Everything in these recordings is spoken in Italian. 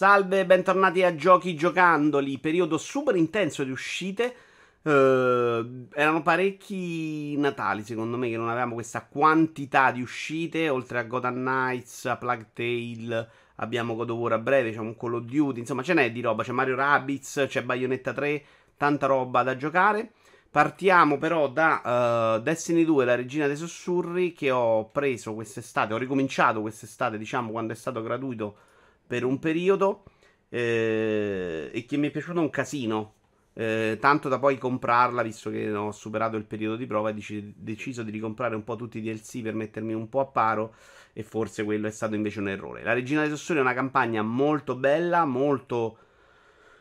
Salve, bentornati a Giochi Giocandoli, periodo super intenso di uscite. Erano parecchi natali, secondo me, che non avevamo questa quantità di uscite. Oltre a Gotham Knights, a Plague Tale, abbiamo God of War a breve, c'è un Call of Duty, insomma ce n'è di roba, c'è Mario Rabbids, c'è Bayonetta 3, tanta roba da giocare. Partiamo però da Destiny 2, La Regina dei Sussurri, che ho preso quest'estate, ho ricominciato quest'estate, diciamo, quando è stato gratuito per un periodo, e che mi è piaciuto un casino, tanto da poi comprarla, visto che ho superato il periodo di prova, e deciso di ricomprare un po' tutti i DLC per mettermi un po' a paro, e forse quello è stato invece un errore. La Regina dei Sussurri è una campagna molto bella, molto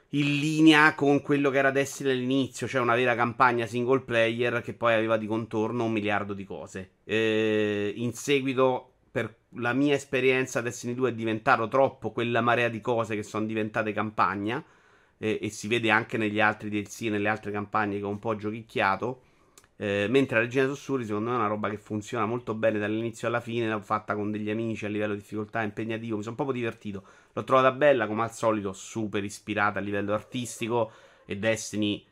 in linea con quello che era Destiny all'inizio, cioè una vera campagna single player che poi aveva di contorno un miliardo di cose. In seguito, per la mia esperienza, Destiny 2 è diventato troppo quella marea di cose che sono diventate campagna, e si vede anche negli altri DLC, nelle altre campagne che ho un po' giochicchiato, mentre la Regina dei Sussurri secondo me è una roba che funziona molto bene dall'inizio alla fine. L'ho fatta con degli amici, a livello di difficoltà è impegnativo, mi sono proprio divertito, l'ho trovata bella come al solito, super ispirata a livello artistico, e Destiny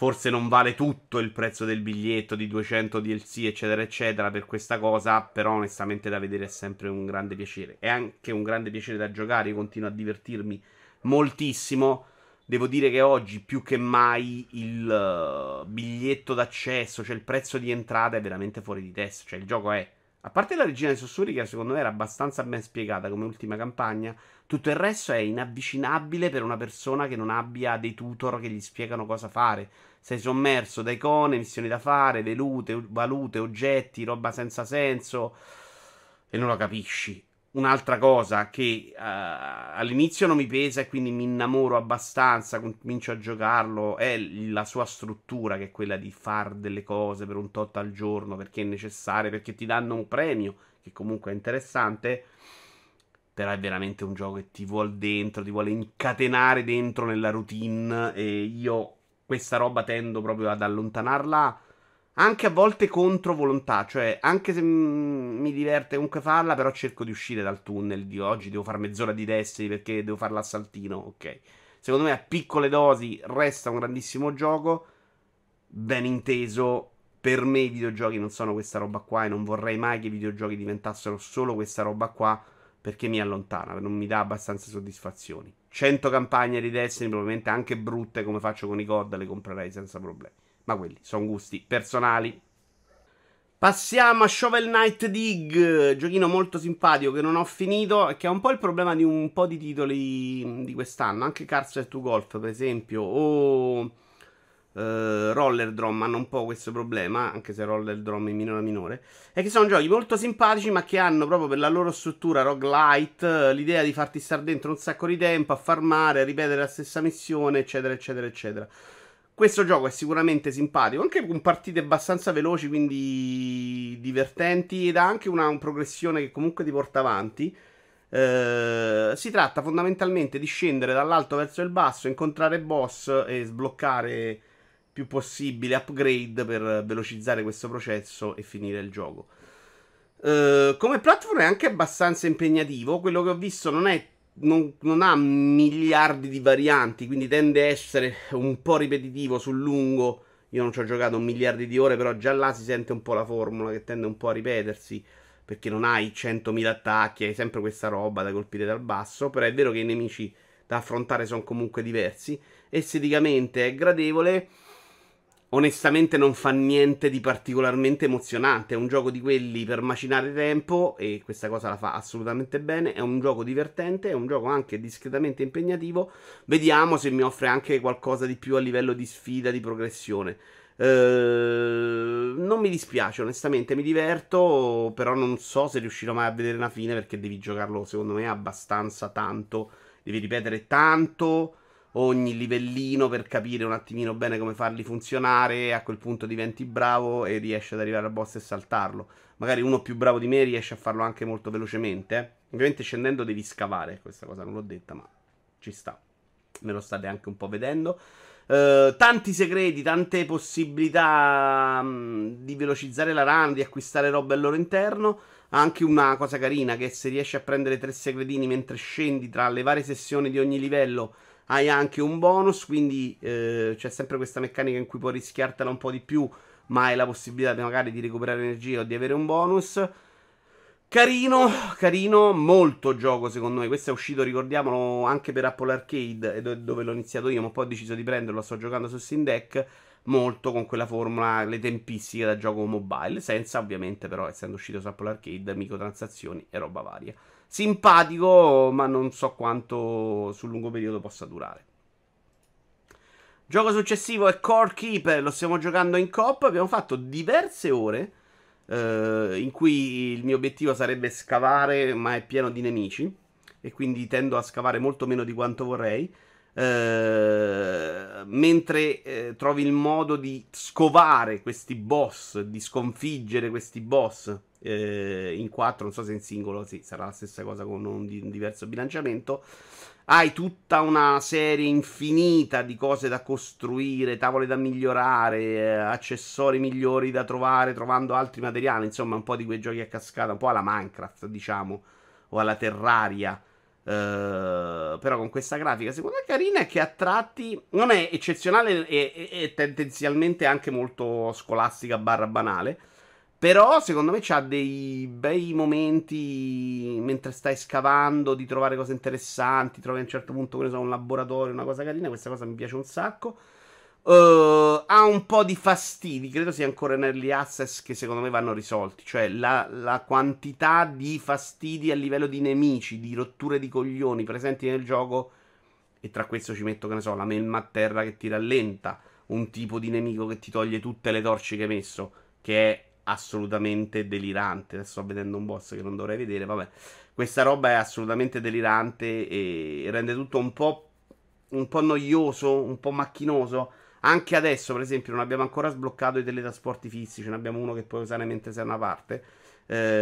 forse non vale tutto il prezzo del biglietto di 200 DLC eccetera eccetera per questa cosa, però onestamente da vedere è sempre un grande piacere, è anche un grande piacere da giocare. Io continuo a divertirmi moltissimo. Devo dire che oggi più che mai il biglietto d'accesso, cioè il prezzo di entrata, è veramente fuori di testa. Cioè il gioco è, a parte la Regina dei Sussurri, che secondo me era abbastanza ben spiegata come ultima campagna, tutto il resto è inavvicinabile per una persona che non abbia dei tutor che gli spiegano cosa fare. Sei sommerso da icone, missioni da fare, valute, oggetti, roba senza senso, e non lo capisci. Un'altra cosa che all'inizio non mi pesa e quindi mi innamoro abbastanza, comincio a giocarlo, è la sua struttura, che è quella di far delle cose per un tot al giorno perché è necessario, perché ti danno un premio che comunque è interessante. Però è veramente un gioco che ti vuole dentro, ti vuole incatenare dentro nella routine, e io questa roba tendo proprio ad allontanarla, anche a volte contro volontà, cioè anche se mi diverte comunque farla, però cerco di uscire dal tunnel di oggi, devo fare mezz'ora di Destiny perché devo fare l'assaltino, ok. Secondo me a piccole dosi resta un grandissimo gioco, ben inteso, per me i videogiochi non sono questa roba qua, e non vorrei mai che i videogiochi diventassero solo questa roba qua, perché mi allontana, non mi dà abbastanza soddisfazioni. 100 campagne di Destiny, probabilmente anche brutte come faccio con i COD, le comprerei senza problemi. Ma quelli sono gusti personali. Passiamo a Shovel Knight Dig, giochino molto simpatico che non ho finito, che è un po' il problema di un po' di titoli di quest'anno. Anche Cursed to Golf, per esempio, o Rollerdrome hanno un po' questo problema, anche se Rollerdrome è minore, è che sono giochi molto simpatici ma che hanno proprio per la loro struttura roguelite l'idea di farti stare dentro un sacco di tempo a farmare, a ripetere la stessa missione, eccetera eccetera eccetera. Questo gioco è sicuramente simpatico, anche con partite abbastanza veloci, quindi divertenti, ed ha anche una progressione che comunque ti porta avanti. Si tratta fondamentalmente di scendere dall'alto verso il basso, incontrare boss e sbloccare più possibile upgrade per velocizzare questo processo e finire il gioco. Come platform è anche abbastanza impegnativo, quello che ho visto non ha miliardi di varianti, quindi tende a essere un po' ripetitivo sul lungo. Io non ci ho giocato un miliardo di ore, però già là si sente un po' la formula che tende un po' a ripetersi, perché non hai 100.000 attacchi, hai sempre questa roba da colpire dal basso. Però è vero che i nemici da affrontare sono comunque diversi. Esteticamente è gradevole, onestamente non fa niente di particolarmente emozionante, è un gioco di quelli per macinare tempo, e questa cosa la fa assolutamente bene. È un gioco divertente, è un gioco anche discretamente impegnativo. Vediamo se mi offre anche qualcosa di più a livello di sfida, di progressione. Non mi dispiace, onestamente mi diverto, però non so se riuscirò mai a vedere una fine, perché devi giocarlo secondo me abbastanza tanto, devi ripetere tanto ogni livellino per capire un attimino bene come farli funzionare. A quel punto diventi bravo e riesci ad arrivare al boss e saltarlo. Magari uno più bravo di me riesce a farlo anche molto velocemente, Ovviamente scendendo devi scavare, questa cosa non l'ho detta ma ci sta, me lo state anche un po' vedendo. tanti segreti, tante possibilità di velocizzare la run, di acquistare roba al loro interno. Anche una cosa carina, che se riesci a prendere 3 segretini mentre scendi tra le varie sessioni di ogni livello, hai anche un bonus, quindi c'è sempre questa meccanica in cui puoi rischiartela un po' di più, ma hai la possibilità di, magari di recuperare energia o di avere un bonus. Carino, carino, molto gioco secondo me. Questo è uscito, ricordiamolo, anche per Apple Arcade, dove l'ho iniziato io, ma poi ho deciso di prenderlo, sto giocando su Steam Deck, molto con quella formula, le tempistiche da gioco mobile, senza ovviamente però, essendo uscito su Apple Arcade, microtransazioni e roba varia. Simpatico, ma non so quanto sul lungo periodo possa durare. Gioco successivo è Core Keeper, lo stiamo giocando in coop, abbiamo fatto diverse ore in cui il mio obiettivo sarebbe scavare, ma è pieno di nemici e quindi tendo a scavare molto meno di quanto vorrei. Mentre trovi il modo di scovare questi boss, di sconfiggere questi boss in 4, non so se in singolo, sì, sarà la stessa cosa con un diverso bilanciamento. Hai tutta una serie infinita di cose da costruire, tavole da migliorare, accessori migliori da trovare, trovando altri materiali, insomma un po' di quei giochi a cascata, un po' alla Minecraft, diciamo, o alla Terraria. Però con questa grafica secondo me carina, è che a tratti non è eccezionale e tendenzialmente anche molto scolastica barra banale, però secondo me c'ha dei bei momenti mentre stai scavando di trovare cose interessanti, trovi a un certo punto, che ne so, un laboratorio, una cosa carina, questa cosa mi piace un sacco. Ha un po' di fastidi, credo sia ancora in early access, che secondo me vanno risolti, cioè la quantità di fastidi a livello di nemici, di rotture di coglioni presenti nel gioco, e tra questo ci metto, che ne so, la melma a terra che ti rallenta, un tipo di nemico che ti toglie tutte le torce che hai messo, che è assolutamente delirante. Adesso sto vedendo un boss che non dovrei vedere, vabbè, questa roba è assolutamente delirante e rende tutto un po' noioso, un po' macchinoso. Anche adesso, per esempio, non abbiamo ancora sbloccato i teletrasporti fissi, ce ne abbiamo uno che puoi usare mentre sei da una parte.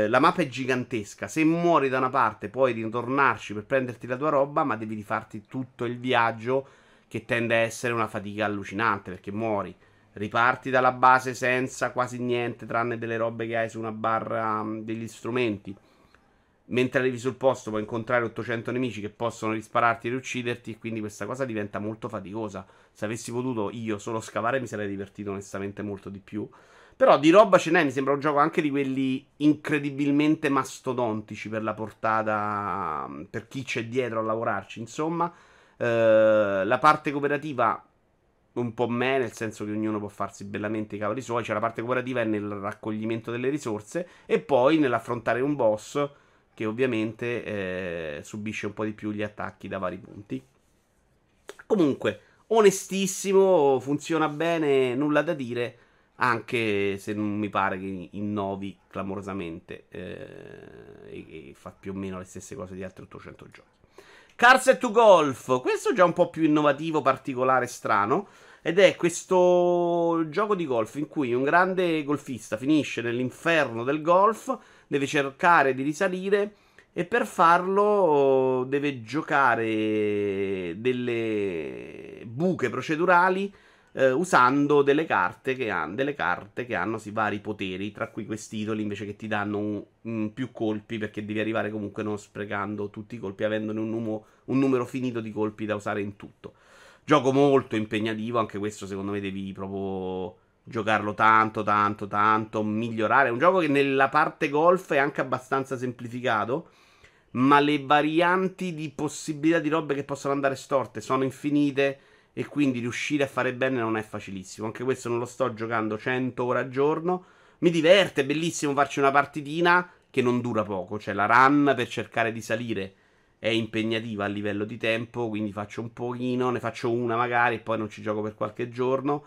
La mappa è gigantesca, se muori da una parte puoi ritornarci per prenderti la tua roba, ma devi rifarti tutto il viaggio, che tende a essere una fatica allucinante, perché muori, riparti dalla base senza quasi niente, tranne delle robe che hai su una barra degli strumenti. Mentre arrivi sul posto puoi incontrare 800 nemici che possono rispararti e ucciderti, e quindi questa cosa diventa molto faticosa. Se avessi potuto io solo scavare mi sarei divertito onestamente molto di più, però di roba ce n'è, mi sembra un gioco anche di quelli incredibilmente mastodontici per la portata, per chi c'è dietro a lavorarci, insomma. La parte cooperativa un po' me, nel senso che ognuno può farsi bellamente i cavoli suoi, cioè la parte cooperativa è nel raccoglimento delle risorse e poi nell'affrontare un boss che ovviamente subisce un po' di più gli attacchi da vari punti. Comunque, onestissimo, funziona bene, nulla da dire, anche se non mi pare che innovi clamorosamente e fa più o meno le stesse cose di altri 800 giochi. Cursed to Golf, questo è già un po' più innovativo, particolare, strano, ed è questo gioco di golf in cui un grande golfista finisce nell'inferno del golf, deve cercare di risalire e per farlo deve giocare delle buche procedurali usando delle carte che hanno vari poteri, tra cui questi idoli invece che ti danno più colpi, perché devi arrivare comunque non sprecando tutti i colpi, avendone un numero finito di colpi da usare in tutto. Gioco molto impegnativo, anche questo secondo me devi proprio giocarlo tanto, tanto, tanto, migliorare. È un gioco che nella parte golf è anche abbastanza semplificato, ma le varianti di possibilità di robe che possono andare storte sono infinite e quindi riuscire a fare bene non è facilissimo. Anche questo non lo sto giocando 100 ore al giorno, mi diverte, è bellissimo farci una partitina che non dura poco, cioè la run per cercare di salire è impegnativa a livello di tempo, quindi faccio un pochino, ne faccio una magari e poi non ci gioco per qualche giorno.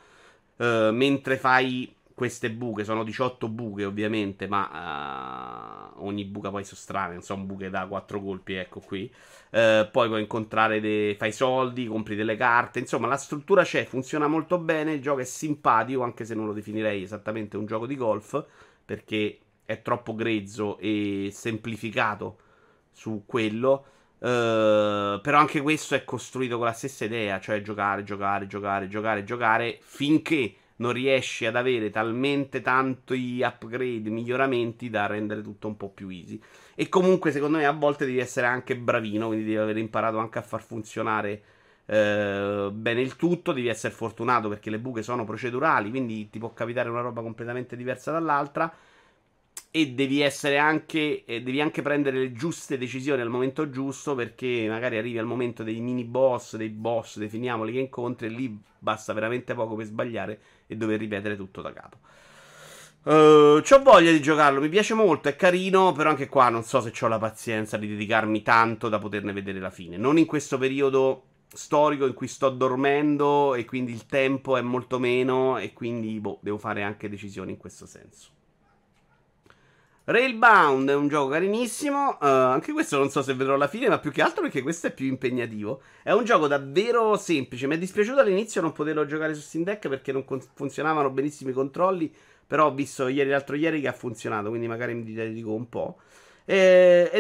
Mentre fai queste buche, sono 18 buche ovviamente, ma ogni buca poi sottrarre, non sono buche da 4 colpi, ecco qui. Poi puoi incontrare, fai soldi, compri delle carte, insomma la struttura c'è, funziona molto bene, il gioco è simpatico, anche se non lo definirei esattamente un gioco di golf, perché è troppo grezzo e semplificato su quello. Però anche questo è costruito con la stessa idea, cioè giocare finché non riesci ad avere talmente tanti upgrade, miglioramenti da rendere tutto un po' più easy. E comunque secondo me a volte devi essere anche bravino, quindi devi aver imparato anche a far funzionare bene il tutto. Devi essere fortunato perché le buche sono procedurali, quindi ti può capitare una roba completamente diversa dall'altra. E devi essere anche, prendere le giuste decisioni al momento giusto, perché magari arrivi al momento dei mini boss, dei boss, definiamoli, che incontri, e lì basta veramente poco per sbagliare e dover ripetere tutto da capo. C'ho voglia di giocarlo, mi piace molto, è carino, però anche qua non so se c'ho la pazienza di dedicarmi tanto da poterne vedere la fine. Non in questo periodo storico in cui sto dormendo e quindi il tempo è molto meno, e quindi boh, devo fare anche decisioni in questo senso. Railbound è un gioco carinissimo, anche questo non so se vedrò alla fine, ma più che altro perché questo è più impegnativo. È un gioco davvero semplice, mi è dispiaciuto all'inizio non poterlo giocare su Steam Deck perché non funzionavano benissimo i controlli, però ho visto ieri, l'altro ieri, che ha funzionato, quindi magari mi dedico un po'. Ed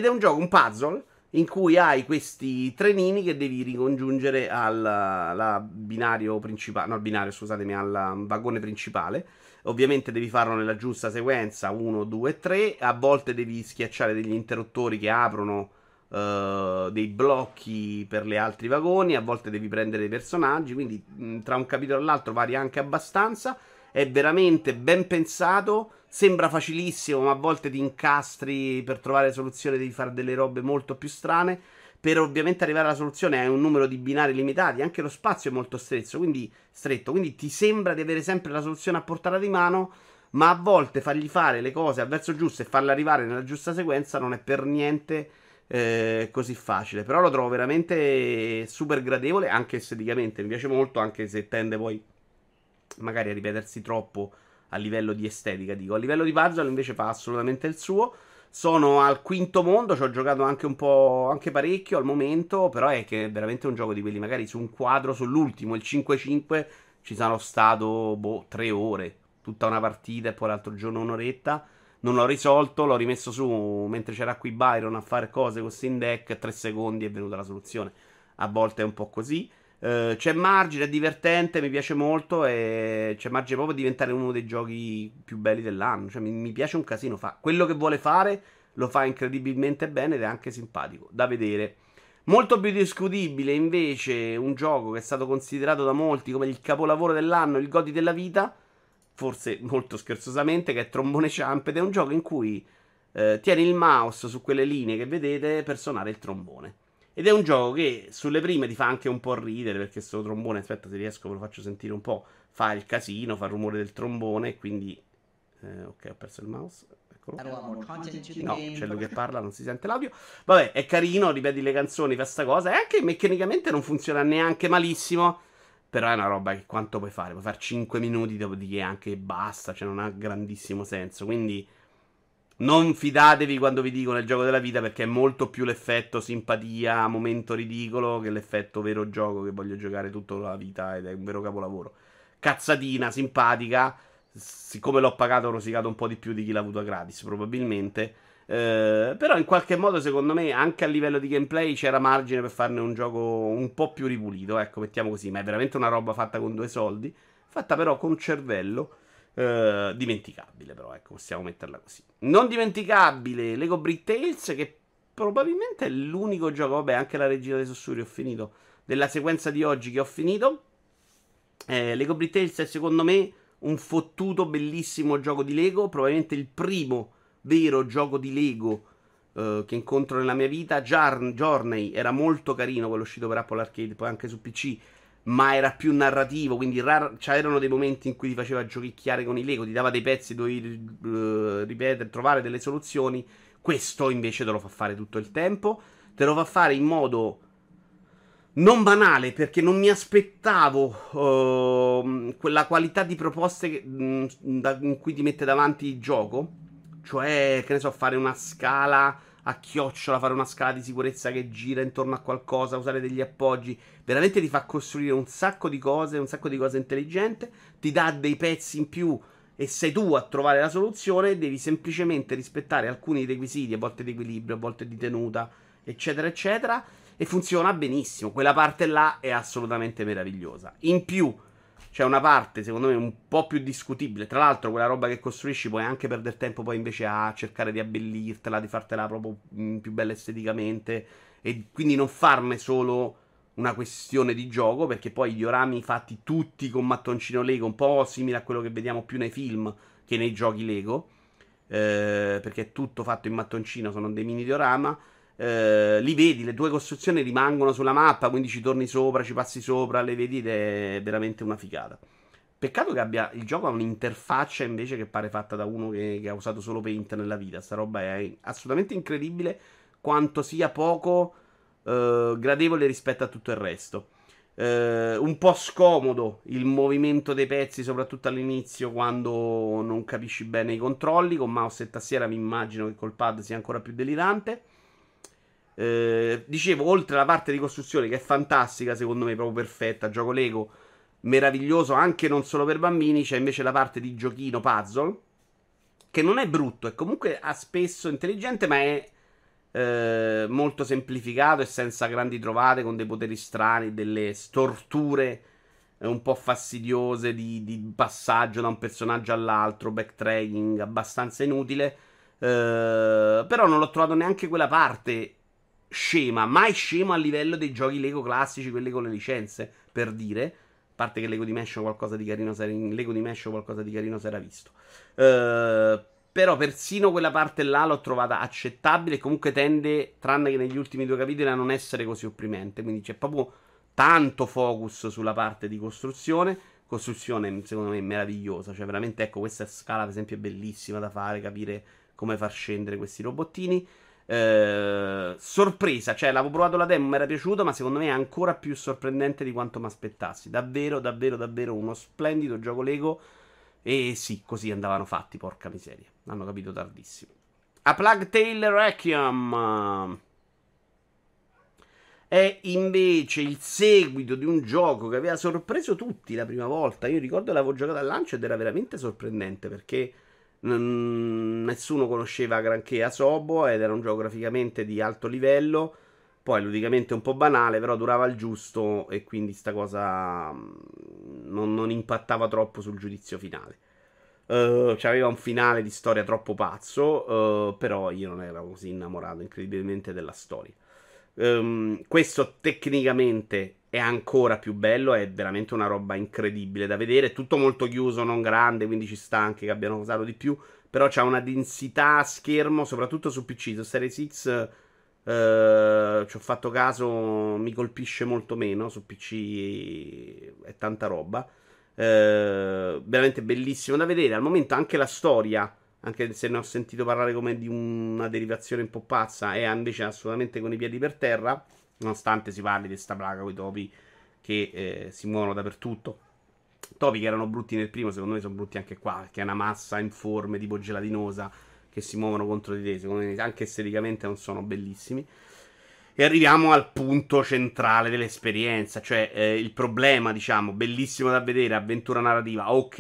è un gioco, un puzzle, in cui hai questi trenini che devi ricongiungere al binario principale, no al binario scusatemi, al vagone principale. Ovviamente devi farlo nella giusta sequenza, 1, 2, 3, a volte devi schiacciare degli interruttori che aprono dei blocchi per gli altri vagoni, a volte devi prendere dei personaggi, quindi tra un capitolo e l'altro varia anche abbastanza. È veramente ben pensato, sembra facilissimo, ma a volte ti incastri per trovare la soluzione, devi fare delle robe molto più strane. Per ovviamente arrivare alla soluzione hai un numero di binari limitati, anche lo spazio è molto stretto, quindi ti sembra di avere sempre la soluzione a portata di mano, ma a volte fargli fare le cose al verso giusto e farle arrivare nella giusta sequenza non è per niente così facile. Però lo trovo veramente super gradevole, anche esteticamente mi piace molto, anche se tende poi magari a ripetersi troppo a livello di estetica, dico. A livello di puzzle invece fa assolutamente il suo. Sono al quinto mondo, ci ho giocato anche un po', anche parecchio al momento, però è che è veramente un gioco di quelli, magari su un quadro, sull'ultimo, il 5-5, ci sono stato, boh, 3 ore, tutta una partita e poi l'altro giorno un'oretta, non l'ho risolto, l'ho rimesso su mentre c'era qui Byron a fare cose con Steam Deck, 3 secondi è venuta la soluzione, a volte è un po' così. C'è margine, è divertente, mi piace molto e c'è margine proprio a diventare uno dei giochi più belli dell'anno, cioè mi piace un casino, fa quello che vuole fare, lo fa incredibilmente bene ed è anche simpatico da vedere. Molto più discutibile invece un gioco che è stato considerato da molti come il capolavoro dell'anno, il Goti della vita, forse molto scherzosamente, che è Trombone Champ, ed è un gioco in cui tieni il mouse su quelle linee che vedete per suonare il trombone. Ed è un gioco che sulle prime ti fa anche un po' ridere, perché sto trombone, aspetta se riesco ve lo faccio sentire un po', fa il casino, fa il rumore del trombone, quindi... ok, ho perso il mouse, eccolo. No, c'è lui che parla, non si sente l'audio. Vabbè, è carino, ripeti le canzoni, fa sta cosa, e anche meccanicamente non funziona neanche malissimo, però è una roba che quanto puoi fare? Puoi fare 5 minuti, dopodiché anche basta, cioè non ha grandissimo senso, quindi... Non fidatevi quando vi dicono il gioco della vita, perché è molto più l'effetto simpatia, momento ridicolo, che l'effetto vero gioco che voglio giocare tutta la vita ed è un vero capolavoro. Cazzatina, simpatica, siccome l'ho pagato ho rosicato un po' di più di chi l'ha avuto gratis probabilmente, però in qualche modo secondo me anche a livello di gameplay c'era margine per farne un gioco un po' più ripulito, ecco, mettiamo così, ma è veramente una roba fatta con 2 soldi, fatta però con cervello. Dimenticabile però, ecco, possiamo metterla così. Non dimenticabile Lego Bricktales, che probabilmente è l'unico gioco, vabbè anche La Regina dei Sussurri ho finito, della sequenza di oggi che ho finito. Lego Bricktales è secondo me un fottuto bellissimo gioco di Lego, probabilmente il primo vero gioco di Lego che incontro nella mia vita. Journey era molto carino, quello uscito per Apple Arcade, poi anche su PC, ma era più narrativo, quindi c'erano dei momenti in cui ti faceva giochicchiare con i Lego, ti dava dei pezzi, dovevi ripetere, trovare delle soluzioni. Questo invece te lo fa fare tutto il tempo, te lo fa fare in modo non banale, perché non mi aspettavo quella qualità di proposte che, in cui ti mette davanti il gioco, cioè, che ne so, fare una scala a chiocciola, fare una scala di sicurezza che gira intorno a qualcosa, usare degli appoggi, veramente ti fa costruire un sacco di cose intelligente, ti dà dei pezzi in più e sei tu a trovare la soluzione, devi semplicemente rispettare alcuni requisiti, a volte di equilibrio, a volte di tenuta, eccetera, eccetera, e funziona benissimo. Quella parte là è assolutamente meravigliosa. In più, c'è una parte, secondo me, un po' più discutibile. Tra l'altro, quella roba che costruisci puoi anche perdere tempo poi invece a cercare di abbellirtela, di fartela proprio più bella esteticamente, e quindi non farne solo una questione di gioco, perché poi i diorami fatti tutti con mattoncino Lego, un po' simile a quello che vediamo più nei film che nei giochi Lego, perché è tutto fatto in mattoncino, sono dei mini diorama, li vedi, le tue costruzioni rimangono sulla mappa, quindi ci torni sopra, ci passi sopra, le vedi ed è veramente una figata. Peccato che abbia, il gioco ha un'interfaccia invece che pare fatta da uno che ha usato solo Paint nella vita. Sta roba è assolutamente incredibile quanto sia poco gradevole rispetto a tutto il resto. Un po' scomodo il movimento dei pezzi, soprattutto all'inizio, quando non capisci bene i controlli. Con mouse e tastiera mi immagino che col pad sia ancora più delirante. Dicevo, oltre alla parte di costruzione che è fantastica, secondo me proprio perfetta, gioco Lego meraviglioso anche non solo per bambini, c'è invece la parte di giochino puzzle, che non è brutto, è comunque spesso intelligente, ma è molto semplificato e senza grandi trovate, con dei poteri strani, delle storture un po' fastidiose di passaggio da un personaggio all'altro, backtracking abbastanza inutile, però non l'ho trovato neanche quella parte scema, mai scema a livello dei giochi Lego classici, quelli con le licenze, per dire, a parte che Lego Dimension qualcosa di carino si era visto, però persino quella parte là l'ho trovata accettabile, e comunque tende, tranne che negli ultimi due capitoli, a non essere così opprimente. Quindi c'è proprio tanto focus sulla parte di costruzione secondo me meravigliosa, cioè veramente, ecco, questa scala per esempio è bellissima da fare, capire come far scendere questi robottini. Sorpresa, cioè l'avevo provato la demo, mi era piaciuta, ma secondo me è ancora più sorprendente di quanto mi aspettassi. Davvero, davvero, davvero uno splendido gioco Lego. E sì, così andavano fatti, porca miseria. L'hanno capito tardissimo. A Plague Tale Requiem è invece il seguito di un gioco che aveva sorpreso tutti la prima volta. Io ricordo l'avevo giocato al lancio ed era veramente sorprendente, perché nessuno conosceva granché Asobo, ed era un gioco graficamente di alto livello, poi ludicamente un po' banale, però durava il giusto, e quindi sta cosa non impattava troppo sul giudizio finale. C'aveva un finale di storia troppo pazzo, però io non ero così innamorato incredibilmente della storia. Questo tecnicamente è ancora più bello, è veramente una roba incredibile da vedere, tutto molto chiuso, non grande, quindi ci sta anche che abbiano usato di più, però c'ha una densità a schermo, soprattutto su PC, su Series X, ci ho fatto caso, mi colpisce molto meno. Su PC è tanta roba, veramente bellissimo da vedere. Al momento anche la storia, anche se ne ho sentito parlare come di una derivazione un po' pazza, è invece assolutamente con i piedi per terra, nonostante si parli di sta plaga con i topi che si muovono dappertutto. Topi che erano brutti nel primo, secondo me sono brutti anche qua, perché è una massa informe tipo gelatinosa che si muovono contro di te, secondo me anche esteticamente non sono bellissimi. E arriviamo al punto centrale dell'esperienza, cioè il problema, diciamo, bellissimo da vedere, avventura narrativa, ok,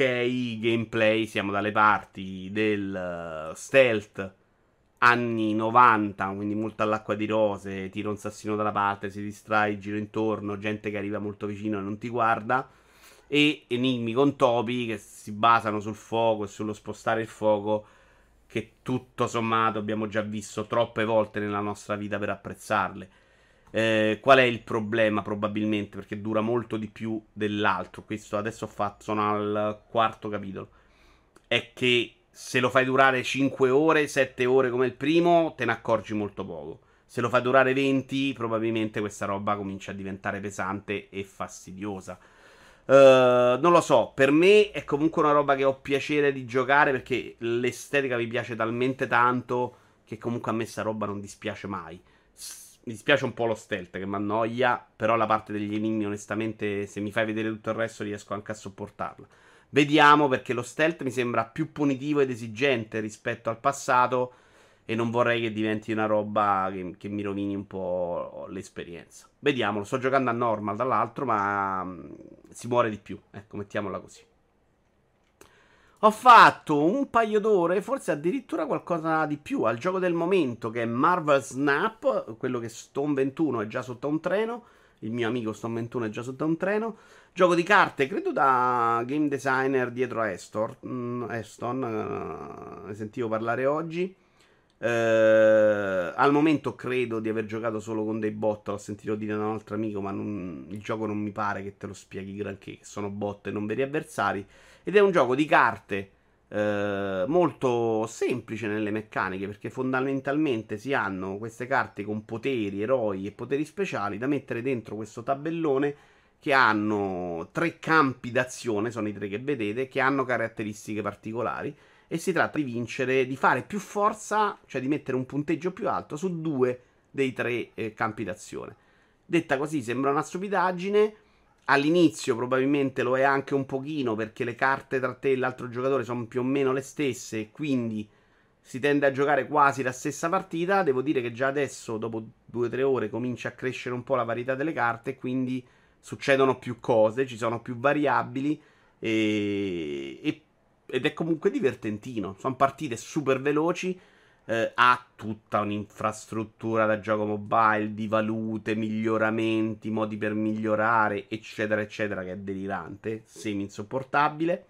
gameplay, siamo dalle parti del stealth anni 90, quindi molto all'acqua di rose, tira un sassino dalla parte, si distrae, giro intorno, gente che arriva molto vicino e non ti guarda, e enigmi con topi che si basano sul fuoco e sullo spostare il fuoco, che tutto sommato abbiamo già visto troppe volte nella nostra vita per apprezzarle. Qual è il problema? Probabilmente perché dura molto di più dell'altro. Questo adesso ho fatto, sono al quarto capitolo. È che se lo fai durare 5 ore, 7 ore come il primo, te ne accorgi molto poco. Se lo fai durare 20, probabilmente questa roba comincia a diventare pesante e fastidiosa. Non lo so, per me è comunque una roba che ho piacere di giocare, perché l'estetica mi piace talmente tanto che comunque a me sta roba non dispiace mai. Mi dispiace un po' lo stealth che mi annoia, però la parte degli enigmi onestamente, se mi fai vedere tutto il resto, riesco anche a sopportarla. Vediamo, perché lo stealth mi sembra più punitivo ed esigente rispetto al passato, e non vorrei che diventi una roba che mi rovini un po' l'esperienza. Vediamolo, sto giocando a normal dall'altro, ma si muore di più, ecco, mettiamola così. Ho fatto un paio d'ore, forse addirittura qualcosa di più, al gioco del momento, che è Marvel Snap, quello che Stone21 è già sotto un treno, il mio amico Stone21 è già sotto un treno, gioco di carte, credo da game designer dietro a Airstone, ne sentivo parlare oggi. Al momento credo di aver giocato solo con dei bot, l'ho sentito dire da un altro amico, ma il gioco non mi pare che te lo spieghi granché, sono bot e non veri avversari, ed è un gioco di carte molto semplice nelle meccaniche, perché fondamentalmente si hanno queste carte con poteri, eroi e poteri speciali da mettere dentro questo tabellone, che hanno tre campi d'azione, sono i tre che vedete, che hanno caratteristiche particolari. E si tratta di vincere, di fare più forza, cioè di mettere un punteggio più alto su due dei tre campi d'azione. Detta così sembra una stupidaggine, all'inizio probabilmente lo è anche un pochino, perché le carte tra te e l'altro giocatore sono più o meno le stesse, quindi si tende a giocare quasi la stessa partita. Devo dire che già adesso, dopo 2 o 3 ore, comincia a crescere un po' la varietà delle carte, quindi succedono più cose, ci sono più variabili ed è comunque divertentino. Sono partite super veloci. Ha tutta un'infrastruttura da gioco mobile, di valute, miglioramenti, modi per migliorare, eccetera, eccetera, che è delirante, semi insopportabile,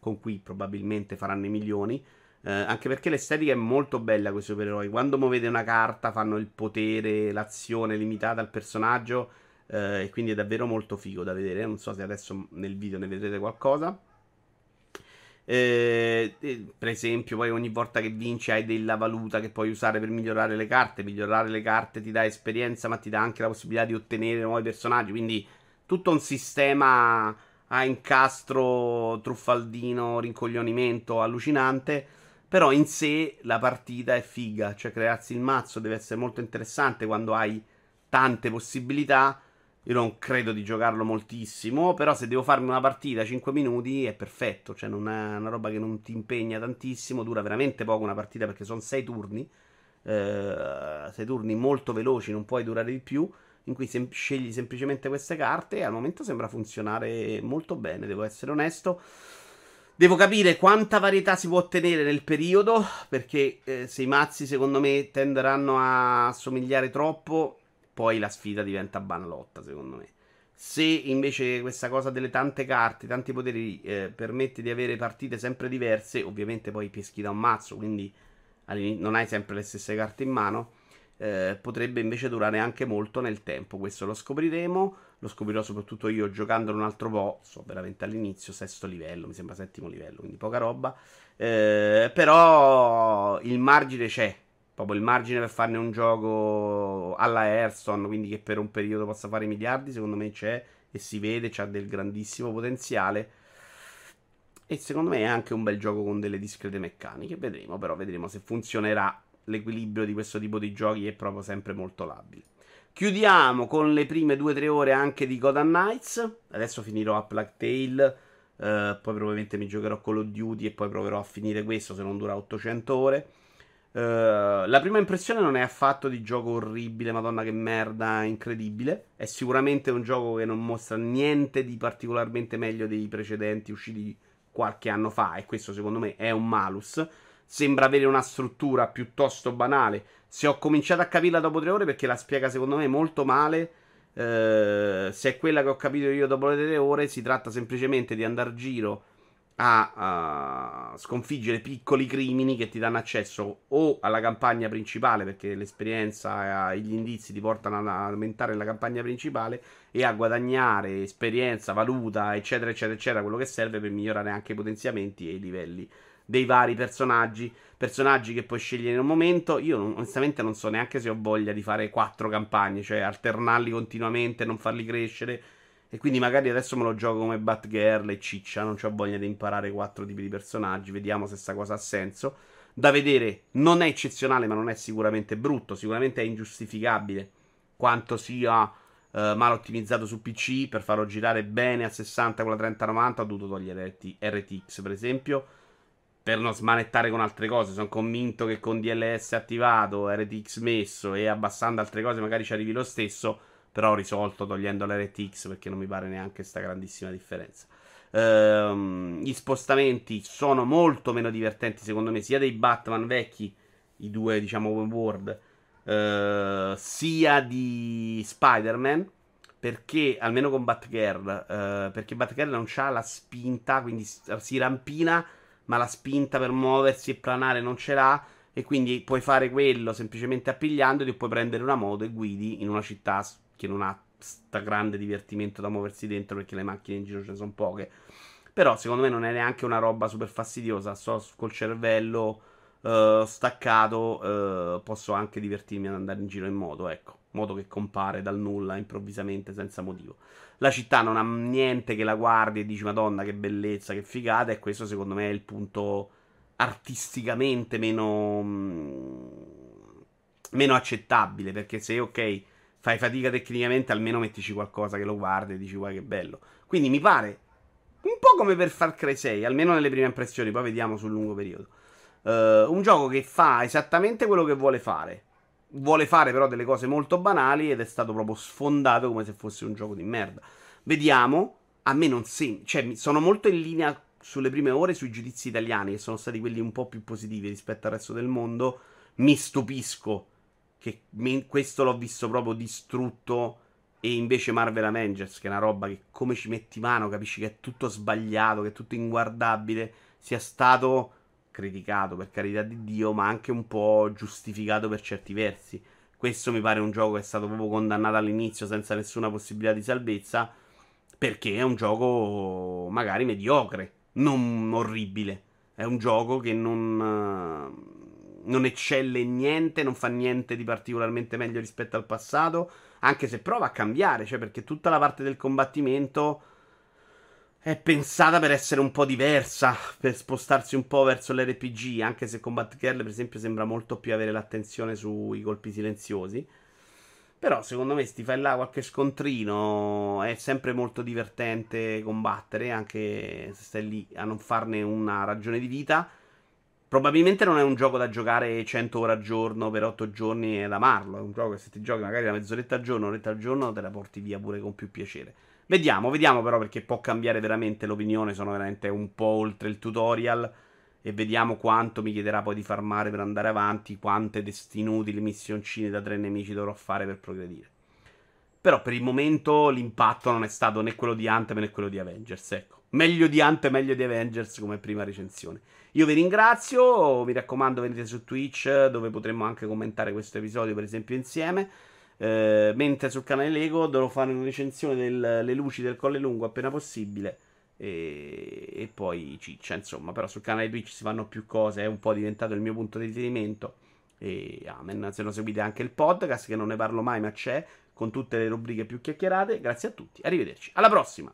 con cui probabilmente faranno i milioni. Anche perché l'estetica è molto bella con i supereroi. Quando muovete una carta fanno il potere, l'azione limitata al personaggio. E quindi è davvero molto figo da vedere. Non so se adesso nel video ne vedrete qualcosa. Per esempio, poi ogni volta che vinci hai della valuta che puoi usare per migliorare le carte. Migliorare le carte ti dà esperienza, ma ti dà anche la possibilità di ottenere nuovi personaggi. Quindi tutto un sistema a incastro, truffaldino, rincoglionimento allucinante. Però in sé la partita è figa, cioè crearsi il mazzo deve essere molto interessante quando hai tante possibilità. Io non credo di giocarlo moltissimo, però se devo farmi una partita 5 minuti è perfetto, cioè non è una roba che non ti impegna tantissimo, dura veramente poco una partita perché sono 6 turni, 6 turni molto veloci, non puoi durare di più, in cui scegli semplicemente queste carte e al momento sembra funzionare molto bene, devo essere onesto. Devo capire quanta varietà si può ottenere nel periodo, perché se i mazzi secondo me tenderanno a somigliare troppo, poi la sfida diventa banalotta, secondo me. Se invece questa cosa delle tante carte, tanti poteri, permette di avere partite sempre diverse, ovviamente poi peschi da un mazzo, quindi non hai sempre le stesse carte in mano, potrebbe invece durare anche molto nel tempo. Questo lo scopriremo, lo scoprirò soprattutto io giocandolo un altro po', so veramente all'inizio, 6° livello, mi sembra 7° livello, quindi poca roba. Però il margine c'è. Proprio il margine per farne un gioco alla Airstone, quindi che per un periodo possa fare miliardi, secondo me c'è e si vede, c'ha del grandissimo potenziale. E secondo me è anche un bel gioco con delle discrete meccaniche, vedremo, però vedremo se funzionerà. L'equilibrio di questo tipo di giochi è proprio sempre molto labile. Chiudiamo con le prime 2 o 3 ore anche di Gotham Knights. Adesso finirò A Plague Tale, poi probabilmente mi giocherò Call of Duty e poi proverò a finire questo, se non dura 800 ore. La prima impressione non è affatto di gioco orribile, madonna che merda, incredibile. È sicuramente un gioco che non mostra niente di particolarmente meglio dei precedenti usciti qualche anno fa, e questo secondo me è un malus. Sembra avere una struttura piuttosto banale. Se ho cominciato a capirla dopo 3 ore, perché la spiega secondo me molto male. Se è quella che ho capito io dopo le 3 ore, si tratta semplicemente di andare a giro a sconfiggere piccoli crimini che ti danno accesso o alla campagna principale, perché l'esperienza e gli indizi ti portano ad aumentare la campagna principale e a guadagnare esperienza, valuta, eccetera, eccetera, eccetera, quello che serve per migliorare anche i potenziamenti e i livelli dei vari personaggi, personaggi che puoi scegliere in un momento. Io onestamente non so neanche se ho voglia di fare 4 campagne, cioè alternarli continuamente, non farli crescere. E quindi magari adesso me lo gioco come Batgirl e ciccia, non c'ho voglia di imparare 4 tipi di personaggi, vediamo se sta cosa ha senso. Da vedere, non è eccezionale, ma non è sicuramente brutto, sicuramente è ingiustificabile quanto sia mal ottimizzato su PC. Per farlo girare bene a 60 con la 3090 ho dovuto togliere RTX, per esempio, per non smanettare con altre cose. Sono convinto che con DLSS attivato, RTX messo e abbassando altre cose magari ci arrivi lo stesso. Però ho risolto togliendo l'RTX perché non mi pare neanche sta grandissima differenza. Gli spostamenti sono molto meno divertenti, secondo me, sia dei Batman vecchi, i due, diciamo, world, sia di Spider-Man, perché, almeno con Batgirl, perché Batgirl non c'ha la spinta, quindi si rampina, ma la spinta per muoversi e planare non ce l'ha, e quindi puoi fare quello semplicemente appigliandoti, o puoi prendere una moto e guidi in una città che non ha sta grande divertimento da muoversi dentro, perché le macchine in giro ce ne sono poche. Però secondo me non è neanche una roba super fastidiosa. Sto col cervello staccato, posso anche divertirmi ad andare in giro in moto, ecco, moto che compare dal nulla improvvisamente senza motivo. La città non ha niente che la guardi e dici madonna che bellezza, che figata, e questo secondo me è il punto artisticamente meno accettabile, perché se ok, fai fatica tecnicamente, almeno mettici qualcosa che lo guardi e dici guai che bello. Quindi mi pare un po' come per Far Cry 6, almeno nelle prime impressioni, poi vediamo sul lungo periodo. Un gioco che fa esattamente quello che vuole fare. Vuole fare però delle cose molto banali ed è stato proprio sfondato come se fosse un gioco di merda. Vediamo, a me non sembra, cioè sono molto in linea sulle prime ore sui giudizi italiani, che sono stati quelli un po' più positivi rispetto al resto del mondo. Mi stupisco che questo l'ho visto proprio distrutto, e invece Marvel Avengers, che è una roba che come ci metti mano capisci che è tutto sbagliato, che è tutto inguardabile, sia stato criticato, per carità di Dio, ma anche un po' giustificato per certi versi. Questo mi pare un gioco che è stato proprio condannato all'inizio senza nessuna possibilità di salvezza, perché è un gioco magari mediocre, non orribile, è un gioco che non eccelle in niente, non fa niente di particolarmente meglio rispetto al passato, anche se prova a cambiare, cioè perché tutta la parte del combattimento è pensata per essere un po' diversa, per spostarsi un po' verso l'RPG, anche se con Batgirl, per esempio, sembra molto più avere l'attenzione sui colpi silenziosi. Però secondo me sti fai là qualche scontrino, è sempre molto divertente combattere, anche se stai lì a non farne una ragione di vita. Probabilmente non è un gioco da giocare 100 ore al giorno per 8 giorni ed amarlo. È un gioco che se ti giochi magari una mezz'oretta al giorno, un'oretta al giorno, te la porti via pure con più piacere. Vediamo però, perché può cambiare veramente l'opinione, sono veramente un po' oltre il tutorial, e vediamo quanto mi chiederà poi di farmare per andare avanti, quante inutili missioncine da 3 nemici dovrò fare per progredire. Però per il momento l'impatto non è stato né quello di Ant-Man né quello di Avengers, ecco. Meglio di Ant e meglio di Avengers come prima recensione. Io vi ringrazio, mi raccomando venite su Twitch, dove potremmo anche commentare questo episodio per esempio insieme, mentre sul canale Lego dovrò fare una recensione delle luci del Colle Lungo appena possibile, e poi ciccia, insomma. Però sul canale Twitch si fanno più cose, è un po' diventato il mio punto di riferimento, e amen. Se lo seguite anche il podcast, che non ne parlo mai ma c'è, con tutte le rubriche più chiacchierate. Grazie a tutti, arrivederci, alla prossima.